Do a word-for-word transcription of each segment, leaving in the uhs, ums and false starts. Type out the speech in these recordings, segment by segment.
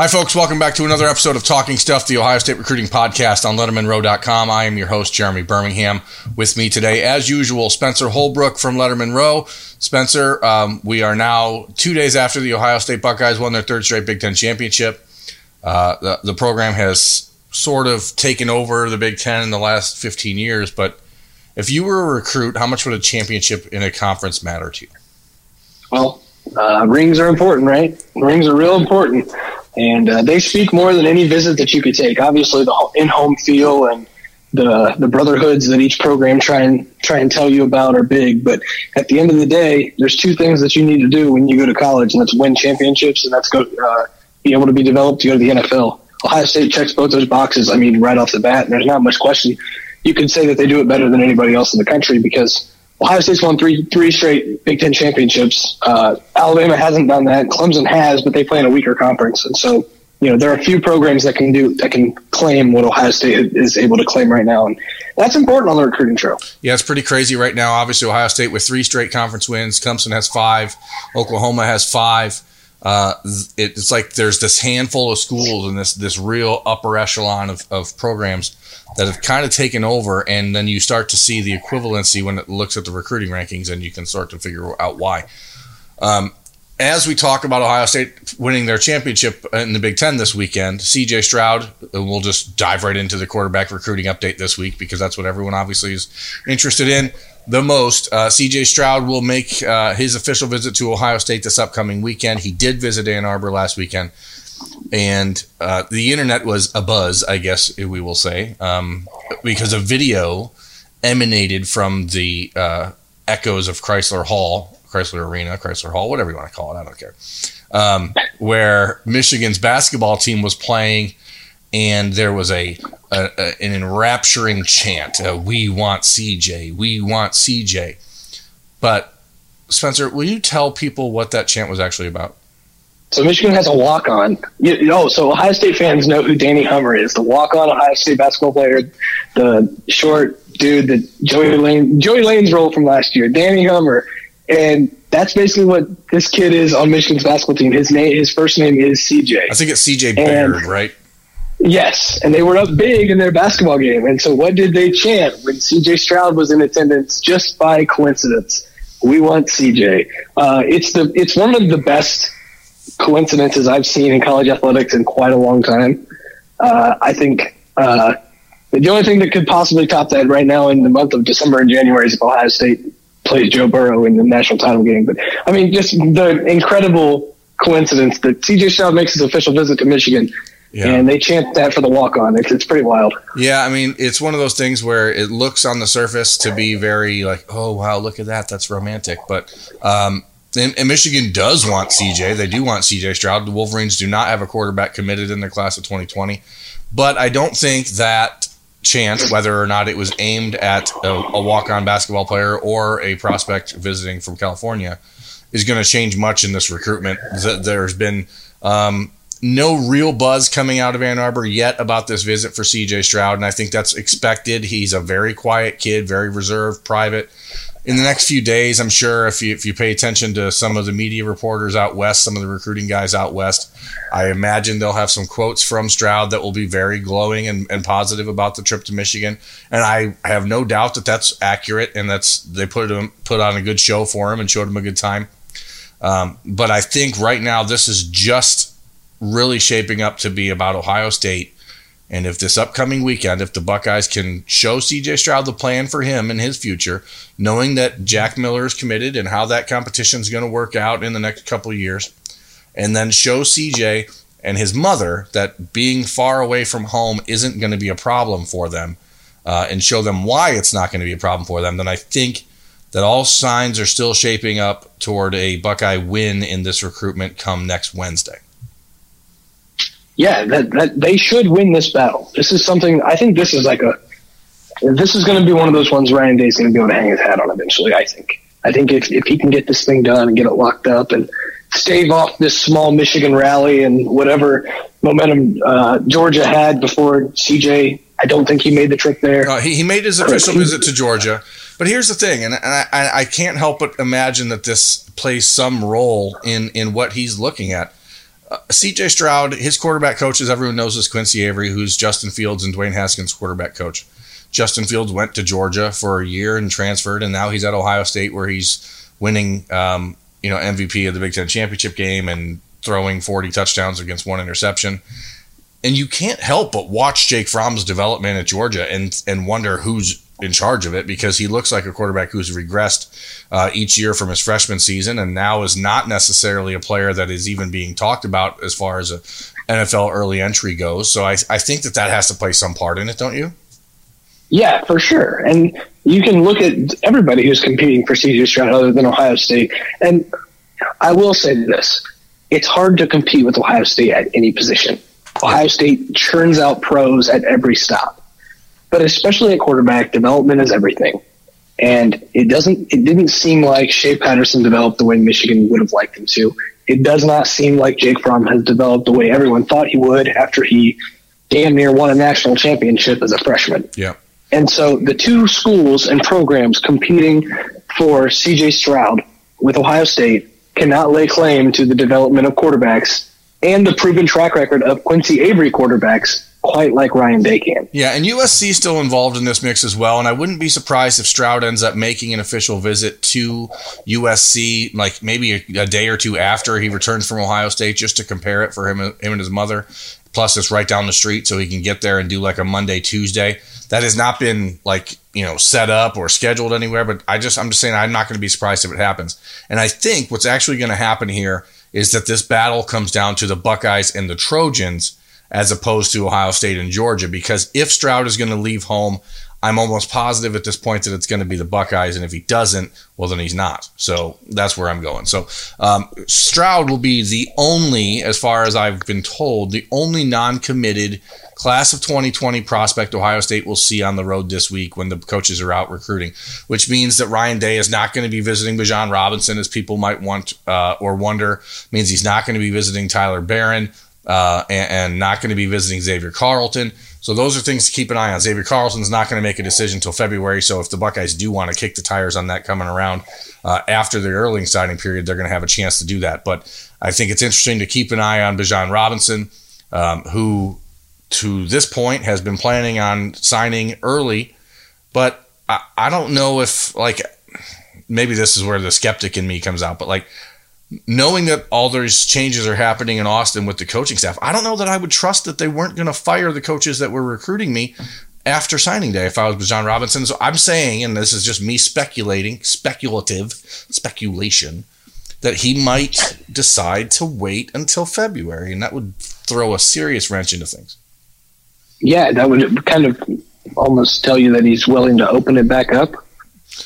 Hi, folks. Welcome back to another episode of Talking Stuff, the Ohio State Recruiting Podcast on Letterman Row dot com. I am your host, Jeremy Birmingham. With me today, as usual, Spencer Holbrook from Letterman Row. Spencer, um, we are now two days after the Ohio State Buckeyes won their third straight Big Ten championship. Uh, the, the program has sort of taken over the Big Ten in the last fifteen years, but if you were a recruit, how much would a championship in a conference matter to you? Well, uh, rings are important, right? Rings are real important. And uh, they speak more than any visit that you could take. Obviously, the in-home feel and the the brotherhoods that each program try and try and tell you about are big. But at the end of the day, there's two things that you need to do when you go to college, and that's win championships, and that's go uh, be able to be developed to go to the N F L. Ohio State checks both those boxes. I mean, right off the bat, and there's not much question. You could say that they do it better than anybody else in the country because Ohio State's won three three straight Big Ten championships. Uh, Alabama hasn't done that. Clemson has, but they play in a weaker conference. And so, you know, there are a few programs that can do that can claim what Ohio State is able to claim right now. And that's important on the recruiting trail. Yeah, it's pretty crazy right now. Obviously, Ohio State with three straight conference wins. Clemson has five. Oklahoma has five. Uh, it, it's like there's this handful of schools and this this real upper echelon of, of programs that have kind of taken over, and then you start to see the equivalency when it looks at the recruiting rankings, and you can start to figure out why. Um, as we talk about Ohio State winning their championship in the Big Ten this weekend, C J. Stroud, and we'll just dive right into the quarterback recruiting update this week because that's what everyone obviously is interested in the most. Uh, C J. Stroud will make uh, his official visit to Ohio State this upcoming weekend. He did visit Ann Arbor last weekend, and uh, the internet was abuzz, I guess we will say, um, because a video emanated from the uh, echoes of Crisler Hall, Crisler Arena, Crisler Hall, whatever you want to call it, I don't care, um, where Michigan's basketball team was playing, and there was a, a, a an enrapturing chant, uh, "We want C J, we want C J." But Spencer, will you tell people what that chant was actually about? So Michigan has a walk-on. You, you know, so Ohio State fans know who Danny Hummer is, the walk-on Ohio State basketball player, the short dude that Joey Lane, Joey Lane's role from last year, Danny Hummer. And that's basically what this kid is on Michigan's basketball team. His name, his first name is C J. I think it's C J Baird, right? Yes, and they were up big in their basketball game. And so what did they chant when C J. Stroud was in attendance just by coincidence? We want C J. Uh, it's the it's one of the best coincidences I've seen in college athletics in quite a long time. Uh, I think uh, the only thing that could possibly top that right now in the month of December and January is if Ohio State plays Joe Burrow in the national title game. But I mean, just the incredible coincidence that C J. Stroud makes his official visit to Michigan, yeah, and they chant that for the walk-on. It's, it's pretty wild. Yeah, I mean, it's one of those things where it looks on the surface to be very like, oh wow, look at that, that's romantic, but. Um, And, and Michigan does want C J. They do want C J. Stroud. The Wolverines do not have a quarterback committed in their class of twenty twenty. But I don't think that chant, whether or not it was aimed at a, a walk-on basketball player or a prospect visiting from California, is going to change much in this recruitment. There's been um, no real buzz coming out of Ann Arbor yet about this visit for C J. Stroud, and I think that's expected. He's a very quiet kid, very reserved, private. In the next few days, I'm sure if you if you pay attention to some of the media reporters out west, some of the recruiting guys out west, I imagine they'll have some quotes from Stroud that will be very glowing and, and positive about the trip to Michigan. And I have no doubt that that's accurate and that's they put him put on a good show for him and showed him a good time. Um, but I think right now this is just really shaping up to be about Ohio State. And if this upcoming weekend, if the Buckeyes can show C J. Stroud the plan for him and his future, knowing that Jack Miller is committed and how that competition is going to work out in the next couple of years, and then show C J and his mother that being far away from home isn't going to be a problem for them, uh, and show them why it's not going to be a problem for them, then I think that all signs are still shaping up toward a Buckeye win in this recruitment come next Wednesday. Yeah, that, that they should win this battle. This is something I think this is like a this is going to be one of those ones Ryan Day's going to be able to hang his hat on eventually. I think. I think if if he can get this thing done and get it locked up and stave off this small Michigan rally and whatever momentum uh, Georgia had before C J, I don't think he made the trip there. No, he, he made his official visit to Georgia, but here's the thing, and, and I, I can't help but imagine that this plays some role in in what he's looking at. Uh, C J. Stroud, his quarterback coach, as everyone knows, is Quincy Avery, who's Justin Fields and Dwayne Haskins' quarterback coach. Justin Fields went to Georgia for a year and transferred, and now he's at Ohio State, where he's winning um, you know, M V P of the Big Ten championship game and throwing forty touchdowns against one interception. And you can't help but watch Jake Fromm's development at Georgia and and wonder who's in charge of it, because he looks like a quarterback who's regressed uh, each year from his freshman season, and now is not necessarily a player that is even being talked about as far as a N F L early entry goes. So I, I think that that has to play some part in it, don't you? Yeah, for sure. And you can look at everybody who's competing for C J. Stroud other than Ohio State. And I will say this, it's hard to compete with Ohio State at any position. Ohio State churns out pros at every stop. But especially at quarterback, development is everything. And it doesn't, it didn't seem like Shea Patterson developed the way Michigan would have liked him to. It does not seem like Jake Fromm has developed the way everyone thought he would after he damn near won a national championship as a freshman. Yeah. And so the two schools and programs competing for C J. Stroud with Ohio State cannot lay claim to the development of quarterbacks and the proven track record of Quincy Avery quarterbacks quite like Ryan Day can. Yeah, and U S C is still involved in this mix as well, and I wouldn't be surprised if Stroud ends up making an official visit to U S C, like maybe a, a day or two after he returns from Ohio State, just to compare it for him, him and his mother. Plus, it's right down the street, so he can get there and do like a Monday, Tuesday. That has not been like, you know, set up or scheduled anywhere, but I just, I'm just saying I'm not going to be surprised if it happens. And I think what's actually going to happen here is that this battle comes down to the Buckeyes and the Trojans as opposed to Ohio State and Georgia, because if Stroud is going to leave home, I'm almost positive at this point that it's going to be the Buckeyes, and if he doesn't, well, then he's not. So that's where I'm going. So um, Stroud will be the only, as far as I've been told, the only non-committed class of twenty twenty prospect Ohio State will see on the road this week when the coaches are out recruiting, which means that Ryan Day is not going to be visiting Bijan Robinson, as people might want uh, or wonder. It means he's not going to be visiting Tyler Barron. Uh, and, and not going to be visiting Xavier Carlton. So those are things to keep an eye on. Xavier Carlton's not going to make a decision until February, so if the Buckeyes do want to kick the tires on that coming around uh, after the early signing period, they're going to have a chance to do that. But I think it's interesting to keep an eye on Bijan Robinson, um, who to this point has been planning on signing early, but I, I don't know if, like, maybe this is where the skeptic in me comes out, but like, knowing that all those changes are happening in Austin with the coaching staff, I don't know that I would trust that they weren't going to fire the coaches that were recruiting me after signing day if I was Bijan Robinson. So I'm saying, and this is just me speculating, speculative speculation, that he might decide to wait until February, and that would throw a serious wrench into things. Yeah, that would kind of almost tell you that he's willing to open it back up.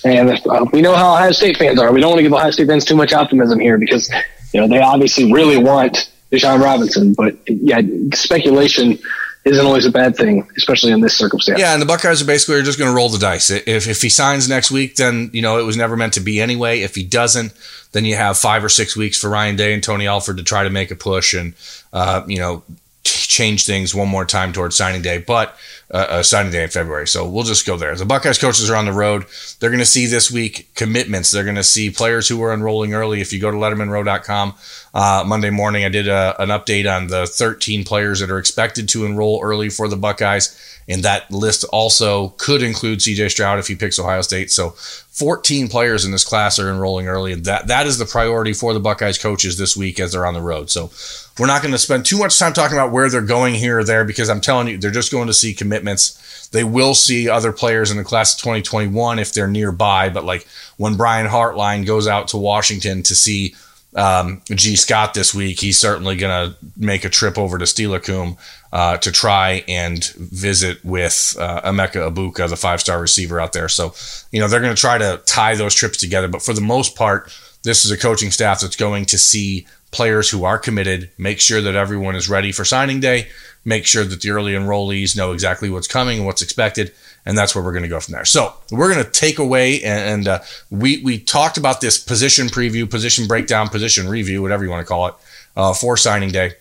And uh, we know how Ohio State fans are. We don't want to give Ohio State fans too much optimism here, because, you know, they obviously really want Bijan Robinson. But, yeah, speculation isn't always a bad thing, especially in this circumstance. Yeah, and the Buckeyes are basically just going to roll the dice. If if he signs next week, then, you know, it was never meant to be anyway. If he doesn't, then you have five or six weeks for Ryan Day and Tony Alford to try to make a push and, uh, you know, change things one more time towards signing day, but uh, uh, signing day in February. So we'll just go there. The Buckeyes coaches are on the road. They're going to see this week commitments. They're going to see players who are enrolling early. If you go to Letterman Row dot com uh, Monday morning, I did a, an update on the thirteen players that are expected to enroll early for the Buckeyes. And that list also could include C J. Stroud if he picks Ohio State. So fourteen players in this class are enrolling early. And that, that is the priority for the Buckeyes coaches this week as they're on the road. So we're not going to spend too much time talking about where they're going here or there, because I'm telling you, they're just going to see commitments. They will see other players in the class of twenty twenty-one if they're nearby. But like when Brian Hartline goes out to Washington to see Um, G. Scott this week, he's certainly going to make a trip over to Steilacoom uh, to try and visit with uh, Emeka Egbuka, the five-star receiver out there. So, you know, they're going to try to tie those trips together. But for the most part, this is a coaching staff that's going to see players who are committed, make sure that everyone is ready for signing day, make sure that the early enrollees know exactly what's coming and what's expected, and that's where we're going to go from there. So we're going to take away, and, and uh, we we talked about this position preview, position breakdown, position review, whatever you want to call it, uh, for signing day.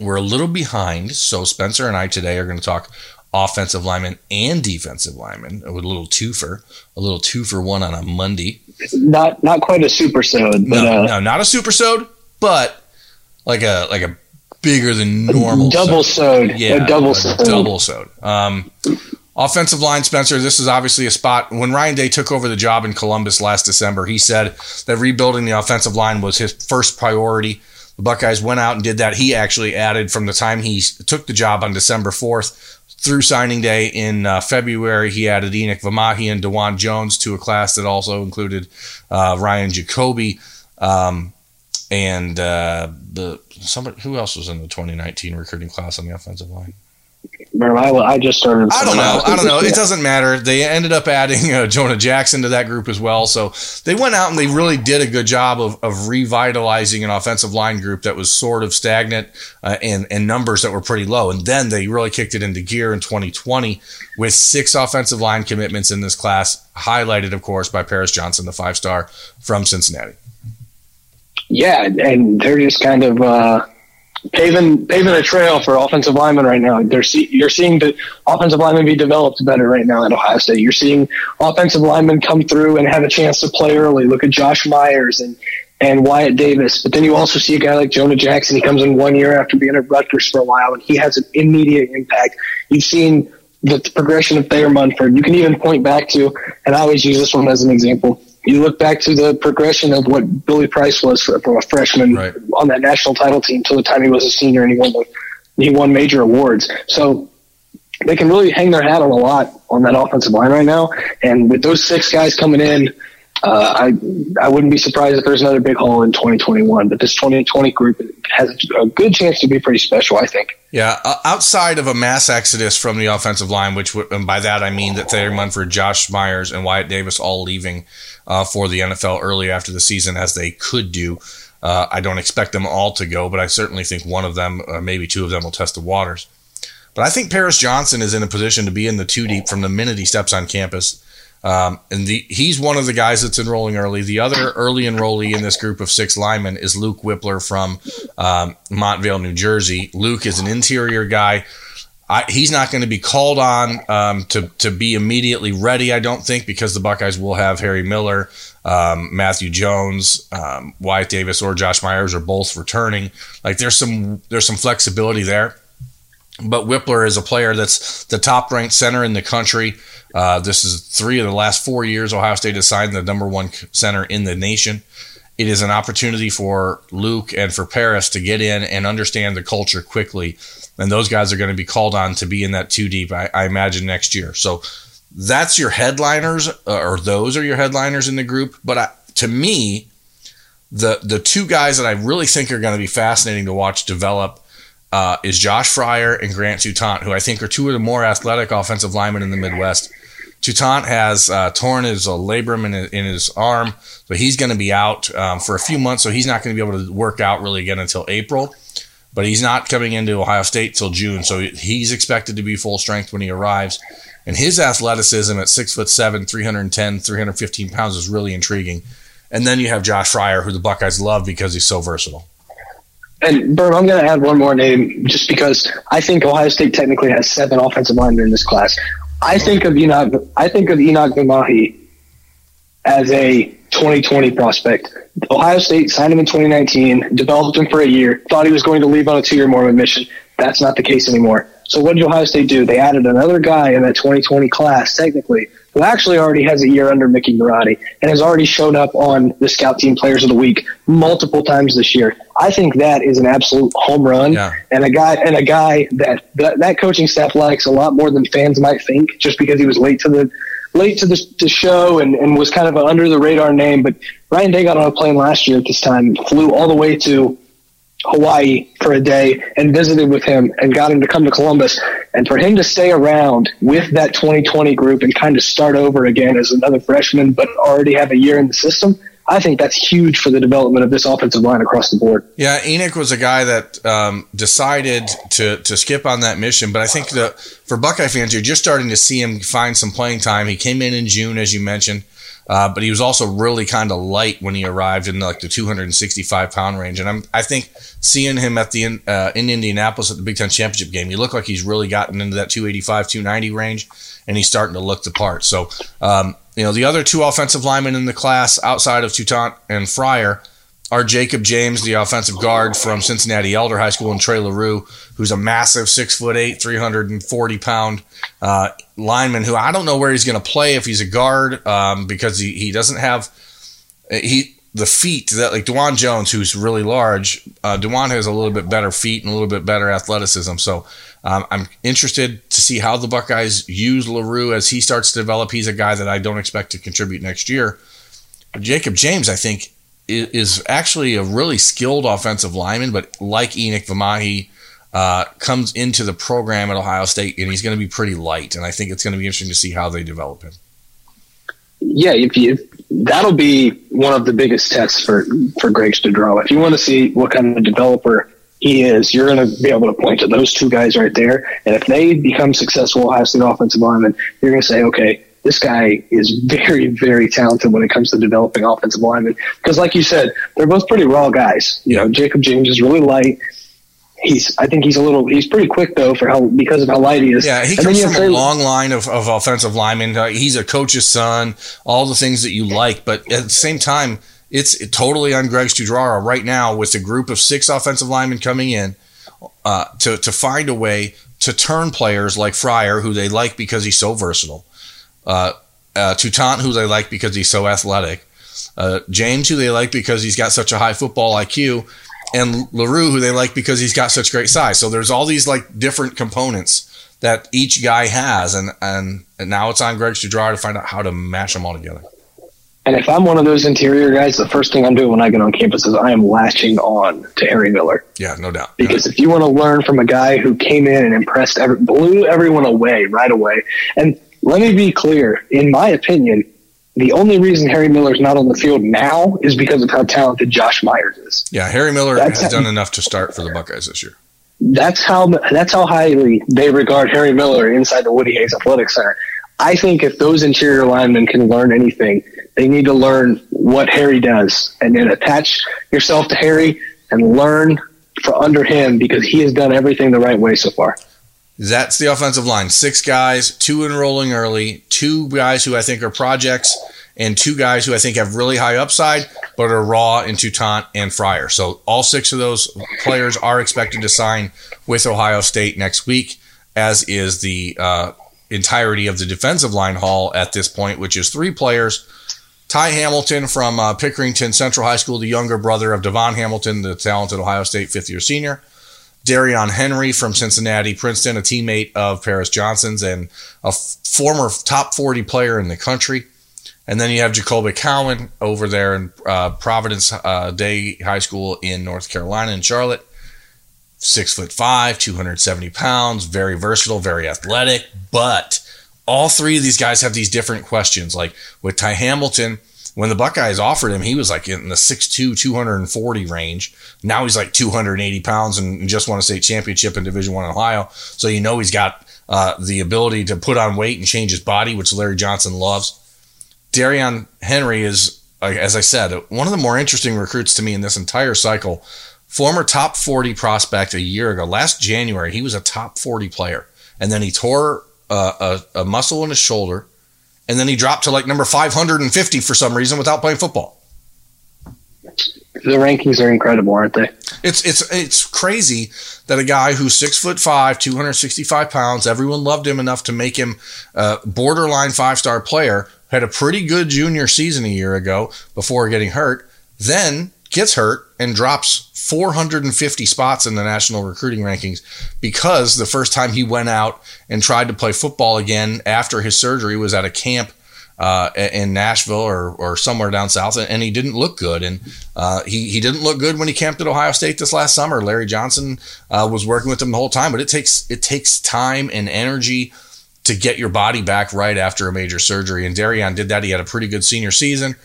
We're a little behind, so Spencer and I today are going to talk offensive linemen and defensive linemen, a little twofer, a little two-for-one on a Monday. Not not quite a supersode. But, no, uh, no, not a supersode, but like a like a bigger than normal double sewed. Yeah, a double sewed. Double sewed. Um, offensive line, Spencer, this is obviously a spot. When Ryan Day took over the job in Columbus last December, he said that rebuilding the offensive line was his first priority. The Buckeyes went out and did that. He actually added from the time he took the job on December fourth through signing day in uh, February, he added Enokk Vimahi and DeJuan Jones to a class that also included uh, Ryan Jacoby um, and uh, the somebody who else was in the twenty nineteen recruiting class on the offensive line. I just started. I don't know. I don't know. It doesn't matter. They ended up adding uh, Jonah Jackson to that group as well. So they went out and they really did a good job of, of revitalizing an offensive line group that was sort of stagnant uh, and, and numbers that were pretty low. And then they really kicked it into gear in twenty twenty with six offensive line commitments in this class, highlighted, of course, by Paris Johnson, the five-star from Cincinnati. Yeah, and they're just kind of uh... – Paving, paving a trail for offensive linemen right now. They're see, you're seeing the offensive linemen be developed better right now at Ohio State. You're seeing offensive linemen come through and have a chance to play early. Look at Josh Myers and, and Wyatt Davis. But then you also see a guy like Jonah Jackson. He comes in one year after being at Rutgers for a while, and he has an immediate impact. You've seen the progression of Thayer Munford. You can even point back to, and I always use this one as an example, you look back to the progression of what Billy Price was from a freshman right. on that national title team till the time he was a senior and he won, he won major awards. So they can really hang their hat on a lot on that offensive line right now. And with those six guys coming in, uh, I I wouldn't be surprised if there's another big hole in twenty twenty-one. But this twenty twenty group has a good chance to be pretty special, I think. Yeah, uh, outside of a mass exodus from the offensive line, which w- and by that I mean that Thayer Munford, Josh Myers, and Wyatt Davis all leaving Uh, for the N F L early after the season, as they could do. Uh, I don't expect them all to go, but I certainly think one of them, uh, maybe two of them, will test the waters. But I think Paris Johnson is in a position to be in the two deep from the minute he steps on campus. Um, and the, he's one of the guys that's enrolling early. The other early enrollee in this group of six linemen is Luke Whippler from um, Montvale, New Jersey. Luke is an interior guy. I, he's not going to be called on um, to, to be immediately ready, I don't think, because the Buckeyes will have Harry Miller, um, Matthew Jones, um, Wyatt Davis, or Josh Myers are both returning. Like there's some there's some flexibility there. But Whippler is a player that's the top-ranked center in the country. Uh, this is three of the last four years Ohio State has signed the number one center in the nation. It is an opportunity for Luke and for Paris to get in and understand the culture quickly. And those guys are going to be called on to be in that two deep, I, I imagine, next year. So that's your headliners, uh, or those are your headliners in the group. But I, to me, the the two guys that I really think are going to be fascinating to watch develop uh, is Josh Fryer and Grant Toutant, who I think are two of the more athletic offensive linemen in the Midwest. Toutant has uh, torn his uh, labrum in, in his arm, so he's going to be out um, for a few months. So he's not going to be able to work out really again until April. But he's not coming into Ohio State till June, so he's expected to be full strength when he arrives. And his athleticism at six foot seven, three hundred ten, three hundred fifteen pounds is really intriguing. And then you have Josh Fryer, who the Buckeyes love because he's so versatile. And, Burn, I'm going to add one more name just because I think Ohio State technically has seven offensive linemen in this class. I think of Enokk, I think of Enokk Vimahi as a twenty twenty prospect. Ohio State signed him in twenty nineteen, developed him for a year, thought he was going to leave on a two-year Mormon mission. That's not the case anymore. So what did Ohio State do? They added another guy in that twenty twenty class, technically, who actually already has a year under Mickey Marotti and has already shown up on the Scout Team Players of the Week multiple times this year. I think that is an absolute home run, yeah. and a guy and a guy that, that that coaching staff likes a lot more than fans might think, just because he was late to the late to the, the show and, and was kind of an under-the-radar name. But Ryan Day got on a plane last year at this time, flew all the way to Hawaii for a day and visited with him and got him to come to Columbus. And for him to stay around with that twenty twenty group and kind of start over again as another freshman but already have a year in the system, I think that's huge for the development of this offensive line across the board. Yeah, Enokk was a guy that um, decided to to skip on that mission, but I think the for Buckeye fans, you're just starting to see him find some playing time. He came in in June, as you mentioned, uh, but he was also really kind of light when he arrived in like the two hundred sixty-five pound range. And I'm, I think seeing him at the in, uh, in Indianapolis at the Big Ten championship game, you look like he's really gotten into that two eighty-five, two ninety range, and he's starting to look the part. So, um, you know, the other two offensive linemen in the class outside of Toutant and Fryer are Jacob James, the offensive guard from Cincinnati Elder High School, and Trey LaRue, who's a massive six foot eight, three hundred forty pound uh, lineman who I don't know where he's going to play if he's a guard um, because he, he doesn't have he the feet that like DeJuan Jones, who's really large. Uh, DeJuan has a little bit better feet and a little bit better athleticism. So um, I'm interested to see how the Buckeyes use LaRue as he starts to develop. He's a guy that I don't expect to contribute next year. But Jacob James, I think, is actually a really skilled offensive lineman, but like Enokk Vimahi, uh, comes into the program at Ohio State, and he's going to be pretty light. And I think it's going to be interesting to see how they develop him. Yeah, if you, that'll be one of the biggest tests for, for Greg Studrawa. If you want to see what kind of developer he is, you're going to be able to point to those two guys right there. And if they become successful Ohio State offensive linemen, you're going to say, okay, this guy is very, very talented when it comes to developing offensive linemen. Because like you said, they're both pretty raw guys. You know, Jacob James is really light. He's, I think he's a little, he's pretty quick though for how, because of how light he is. Yeah, he comes from a long line of, of offensive linemen. Uh, he's a coach's son, all the things that you like. But at the same time, it's totally on Greg Studrawa right now with a group of six offensive linemen coming in uh, to, to find a way to turn players like Fryer, who they like because he's so versatile. Uh, uh, Toutant, who they like because he's so athletic, uh, James, who they like because he's got such a high football I Q, and LaRue, who they like because he's got such great size. So there's all these like different components that each guy has, and and, and now it's on Greg Studrawa to find out how to mash them all together. And if I'm one of those interior guys, the first thing I'm doing when I get on campus is I am latching on to Harry Miller. Yeah, no doubt. Because yeah. If you want to learn from a guy who came in and impressed, every, blew everyone away right away, and let me be clear. In my opinion, the only reason Harry Miller's not on the field now is because of how talented Josh Myers is. Yeah, Harry Miller that's has how, done enough to start for the Buckeyes this year. That's how that's how highly they regard Harry Miller inside the Woody Hayes Athletic Center. I think if those interior linemen can learn anything, they need to learn what Harry does and then attach yourself to Harry and learn from under him because he has done everything the right way so far. That's the offensive line. Six guys, two enrolling early, two guys who I think are projects, and two guys who I think have really high upside but are raw in Toutant and Fryer. So all six of those players are expected to sign with Ohio State next week, as is the uh, entirety of the defensive line haul at this point, which is three players. Ty Hamilton from uh, Pickerington Central High School, the younger brother of DeVon Hamilton, the talented Ohio State fifth-year senior. Darion Henry from Cincinnati Princeton, a teammate of Paris Johnson's and a f- former top forty player in the country. And then you have Jacoby Cowan over there in uh, Providence uh, Day High School in North Carolina in Charlotte. Six foot five, two hundred seventy pounds, very versatile, very athletic. But all three of these guys have these different questions. Like with Ty Hamilton, when the Buckeyes offered him, he was like in the six foot two, two hundred forty range. Now he's like two hundred eighty pounds and just won a state championship in Division I in Ohio. So you know he's got uh, the ability to put on weight and change his body, which Larry Johnson loves. Darion Henry is, as I said, one of the more interesting recruits to me in this entire cycle. Former top forty prospect a year ago. Last January, he was a top forty player. And then he tore uh, a, a muscle in his shoulder. And then he dropped to like number five hundred fifty for some reason without playing football. The rankings are incredible, aren't they? It's it's it's crazy that a guy who's six foot five, two hundred sixty-five pounds, everyone loved him enough to make him a borderline five-star player, had a pretty good junior season a year ago before getting hurt, then gets hurt and drops four hundred fifty spots in the national recruiting rankings because the first time he went out and tried to play football again after his surgery was at a camp uh, in Nashville or, or somewhere down south, and he didn't look good. And uh, he, he didn't look good when he camped at Ohio State this last summer. Larry Johnson uh, was working with him the whole time, but it takes it takes time and energy to get your body back right after a major surgery. And Darion did that. He had a pretty good senior season.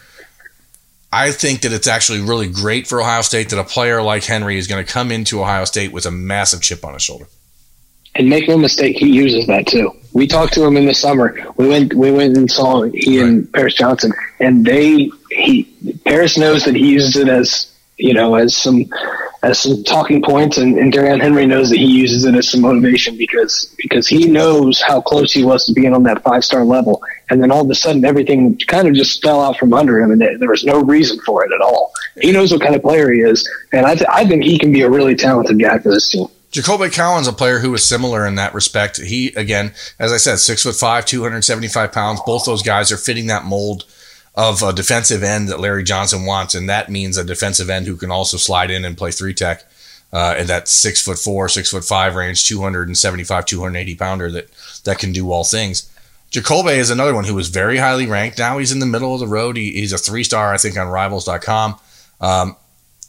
I think that it's actually really great for Ohio State that a player like Henry is going to come into Ohio State with a massive chip on his shoulder. And make no mistake, he uses that too. We talked to him in the summer. We went, we went and saw he right. and Paris Johnson, and they, he Paris knows that he uses it as you know as some as some talking points, and, and Darion Henry knows that he uses it as some motivation because because he knows how close he was to being on that five-star level. And then all of a sudden, everything kind of just fell out from under him, and it, there was no reason for it at all. He knows what kind of player he is, and I, th- I think he can be a really talented guy for this team. Jacoby Collins, a player who was similar in that respect. He, again, as I said, six foot five, two hundred seventy-five pounds. Both those guys are fitting that mold of a defensive end that Larry Johnson wants, and that means a defensive end who can also slide in and play three tech uh, at that six foot four, six foot five range, two seventy-five, two eighty pounder that that can do all things. Jacoby is another one who was very highly ranked. Now he's in the middle of the road. He, he's a three-star, I think, on Rivals dot com. Um,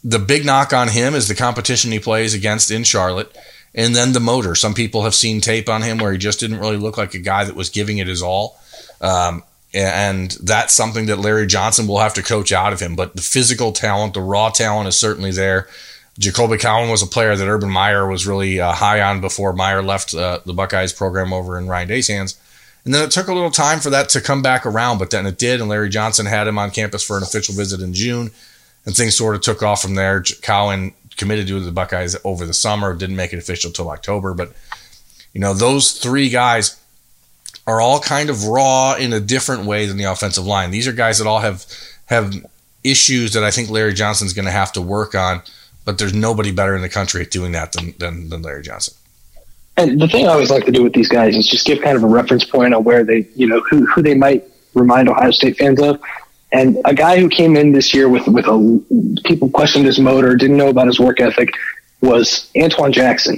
the big knock on him is the competition he plays against in Charlotte, and then the motor. Some people have seen tape on him where he just didn't really look like a guy that was giving it his all. Um, and that's something that Larry Johnson will have to coach out of him. But the physical talent, the raw talent is certainly there. Jacoby Collins was a player that Urban Meyer was really uh, high on before Meyer left uh, the Buckeyes program over in Ryan Day's hands. And then it took a little time for that to come back around, but then it did, and Larry Johnson had him on campus for an official visit in June, and things sort of took off from there. Collins committed to the Buckeyes over the summer, didn't make it official till October. But, you know, those three guys are all kind of raw in a different way than the offensive line. These are guys that all have have issues that I think Larry Johnson's going to have to work on, but there's nobody better in the country at doing that than than, than Larry Johnson. And the thing I always like to do with these guys is just give kind of a reference point on where they, you know, who, who they might remind Ohio State fans of. And a guy who came in this year with, with a, people questioned his motor, didn't know about his work ethic, was Antwuan Jackson.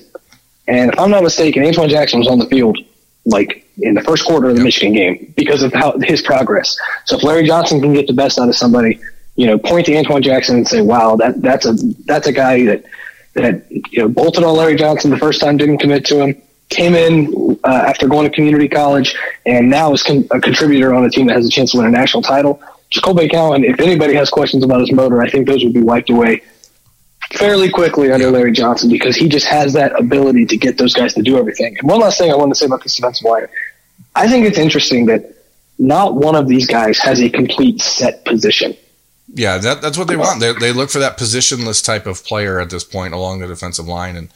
And if I'm not mistaken, Antwuan Jackson was on the field like in the first quarter of the Michigan game because of how his progress. So if Larry Johnson can get the best out of somebody, you know, point to Antwuan Jackson and say, wow, that, that's a, that's a guy that, that you know, bolted on Larry Johnson the first time, didn't commit to him, came in uh, after going to community college, and now is con- a contributor on a team that has a chance to win a national title. Jacoby Cowan, if anybody has questions about his motor, I think those would be wiped away fairly quickly under Larry Johnson because he just has that ability to get those guys to do everything. And one last thing I wanted to say about this defensive line, I think it's interesting that not one of these guys has a complete set position. Yeah, that, that's what they want. They, they look for that positionless type of player at this point along the defensive line. And,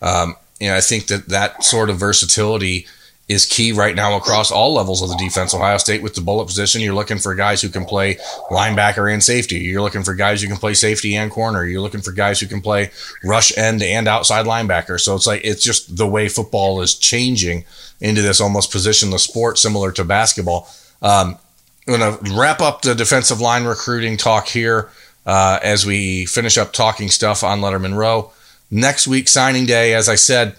um, you know, I think that that sort of versatility is key right now across all levels of the defense. Ohio State with the bullet position, you're looking for guys who can play linebacker and safety. You're looking for guys who can play safety and corner. You're looking for guys who can play rush end and outside linebacker. So it's like it's just the way football is changing into this almost positionless sport similar to basketball. Um, I'm going to wrap up the defensive line recruiting talk here uh, as we finish up talking stuff on Letterman Row. Next week, signing day, as I said,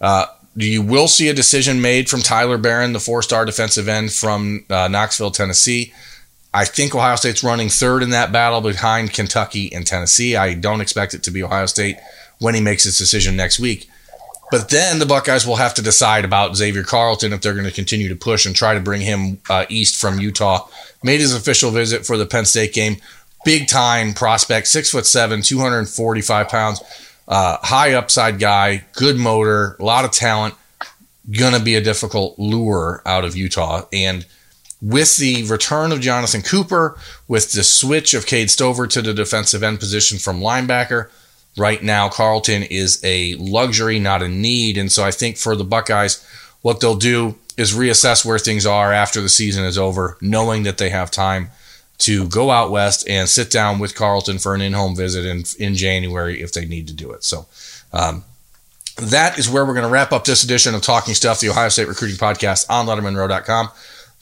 uh, you will see a decision made from Tyler Barron, the four-star defensive end from uh, Knoxville, Tennessee. I think Ohio State's running third in that battle behind Kentucky and Tennessee. I don't expect it to be Ohio State when he makes his decision next week. But then the Buckeyes will have to decide about Xavier Carlton if they're going to continue to push and try to bring him uh, east from Utah. Made his official visit for the Penn State game. Big-time prospect, six foot seven, two forty-five pounds, uh, high upside guy, good motor, a lot of talent. Going to be a difficult lure out of Utah. And with the return of Jonathan Cooper, with the switch of Cade Stover to the defensive end position from linebacker, right now, Carlton is a luxury, not a need. And so I think for the Buckeyes, what they'll do is reassess where things are after the season is over, knowing that they have time to go out west and sit down with Carlton for an in-home visit in, in January if they need to do it. So um, that is where we're going to wrap up this edition of Talking Stuff, the Ohio State Recruiting Podcast on Letterman Row dot com.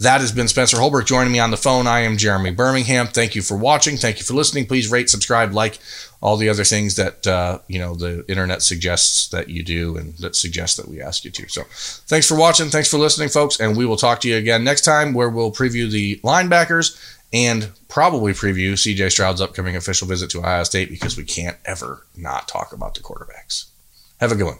That has been Spencer Holbrook joining me on the phone. I am Jeremy Birmingham. Thank you for watching. Thank you for listening. Please rate, subscribe, like, all the other things that uh, you know the internet suggests that you do and that suggests that we ask you to. So thanks for watching. Thanks for listening, folks. And we will talk to you again next time where we'll preview the linebackers and probably preview C J. Stroud's upcoming official visit to Ohio State because we can't ever not talk about the quarterbacks. Have a good one.